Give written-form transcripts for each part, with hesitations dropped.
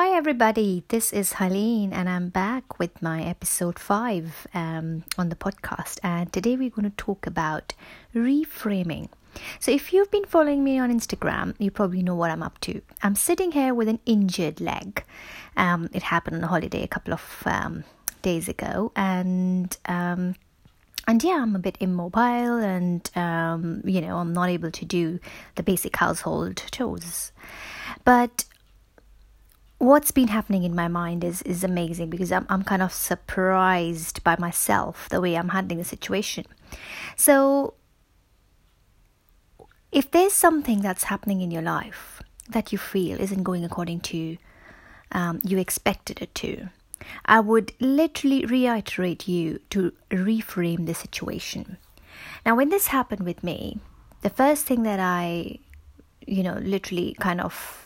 Hi everybody, this is Haleen and I'm back with my episode 5 on the podcast, and today we're going to talk about reframing. So if you've been following me on Instagram, you probably know what I'm up to. I'm sitting here with an injured leg. It happened on a holiday a couple of days ago, and yeah, I'm a bit immobile and, I'm not able to do the basic household chores. But what's been happening in my mind is amazing, because I'm kind of surprised by myself, the way I'm handling the situation. So if there's something that's happening in your life that you feel isn't going according to you expected it to, I would literally reiterate you to reframe the situation. Now, when this happened with me, the first thing that I, literally kind of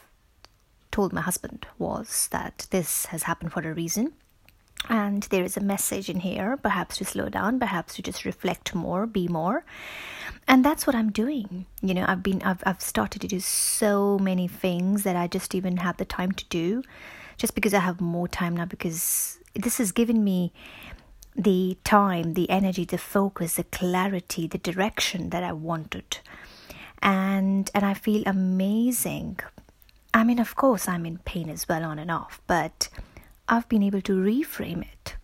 told my husband was that this has happened for a reason, and there is a message in here, perhaps to slow down, perhaps to just reflect more, be more. And that's what I'm doing. I've started to do so many things that I just even have the time to do, just because I have more time now, because this has given me the time, the energy, the focus, the clarity, the direction that I wanted, and I feel amazing. I mean, of course, I'm in pain as well, on and off, but I've been able to reframe it.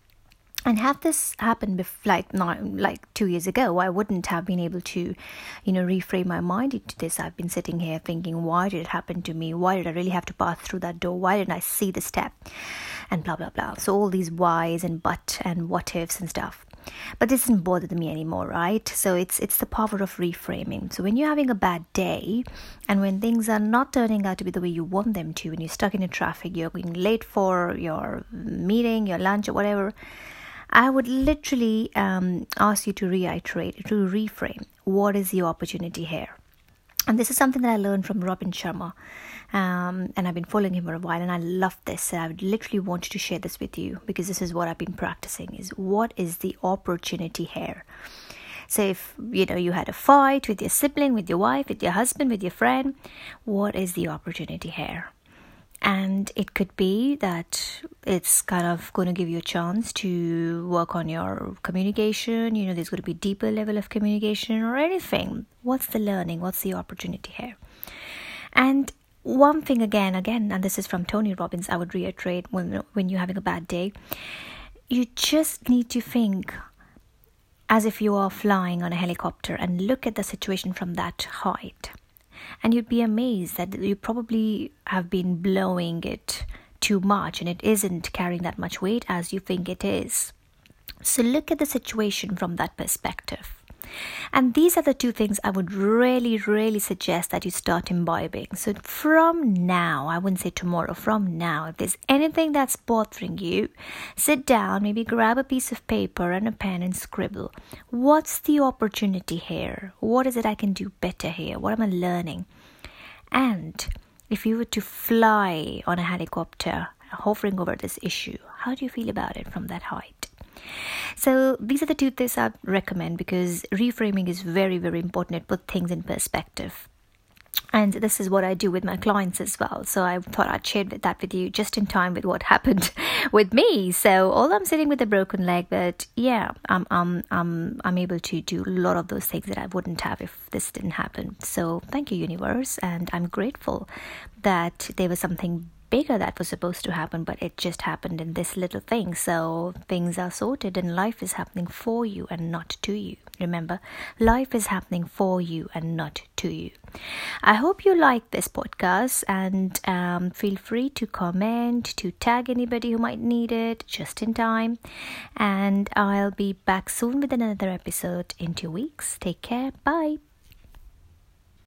And had this happened like 2 years ago, I wouldn't have been able to, reframe my mind into this. I've been sitting here thinking, why did it happen to me? Why did I really have to pass through that door? Why didn't I see the step? And blah, blah, blah. So all these whys and but and what ifs and stuff. But this doesn't bother me anymore, right? So it's the power of reframing. So when you're having a bad day, and when things are not turning out to be the way you want them to, when you're stuck in the traffic, you're being late for your meeting, your lunch or whatever, I would literally ask you to reiterate, to reframe. What is your opportunity here? And this is something that I learned from Robin Sharma. And I've been following him for a while, and I love this. And I would literally want to share this with you, because this is what I've been practicing, is what is the opportunity here? So if, you had a fight with your sibling, with your wife, with your husband, with your friend, what is the opportunity here? And it could be that it's kind of going to give you a chance to work on your communication. There's going to be deeper level of communication or anything. What's the learning? What's the opportunity here? And one thing again, and this is from Tony Robbins, I would reiterate, when you're having a bad day, you just need to think as if you are flying on a helicopter and look at the situation from that height. And you'd be amazed that you probably have been blowing it too much, and it isn't carrying that much weight as you think it is. So look at the situation from that perspective. And these are the two things I would really, really suggest that you start imbibing. So from now, I wouldn't say tomorrow, from now, if there's anything that's bothering you, sit down, maybe grab a piece of paper and a pen and scribble. What's the opportunity here? What is it I can do better here? What am I learning? And if you were to fly on a helicopter, hovering over this issue, how do you feel about it from that height? So these are the two things I recommend, because reframing is very, very important. It puts things in perspective. And this is what I do with my clients as well. So I thought I'd share that with you just in time with what happened with me. So all I'm sitting with a broken leg, but yeah, I'm able to do a lot of those things that I wouldn't have if this didn't happen. So thank you, universe. And I'm grateful that there was something bigger that was supposed to happen, but it just happened in this little thing. So things are sorted, and life is happening for you and not to you. Remember, life is happening for you and not to you. I hope you like this podcast, and feel free to comment, to tag anybody who might need it just in time. And I'll be back soon with another episode in 2 weeks. Take care. Bye.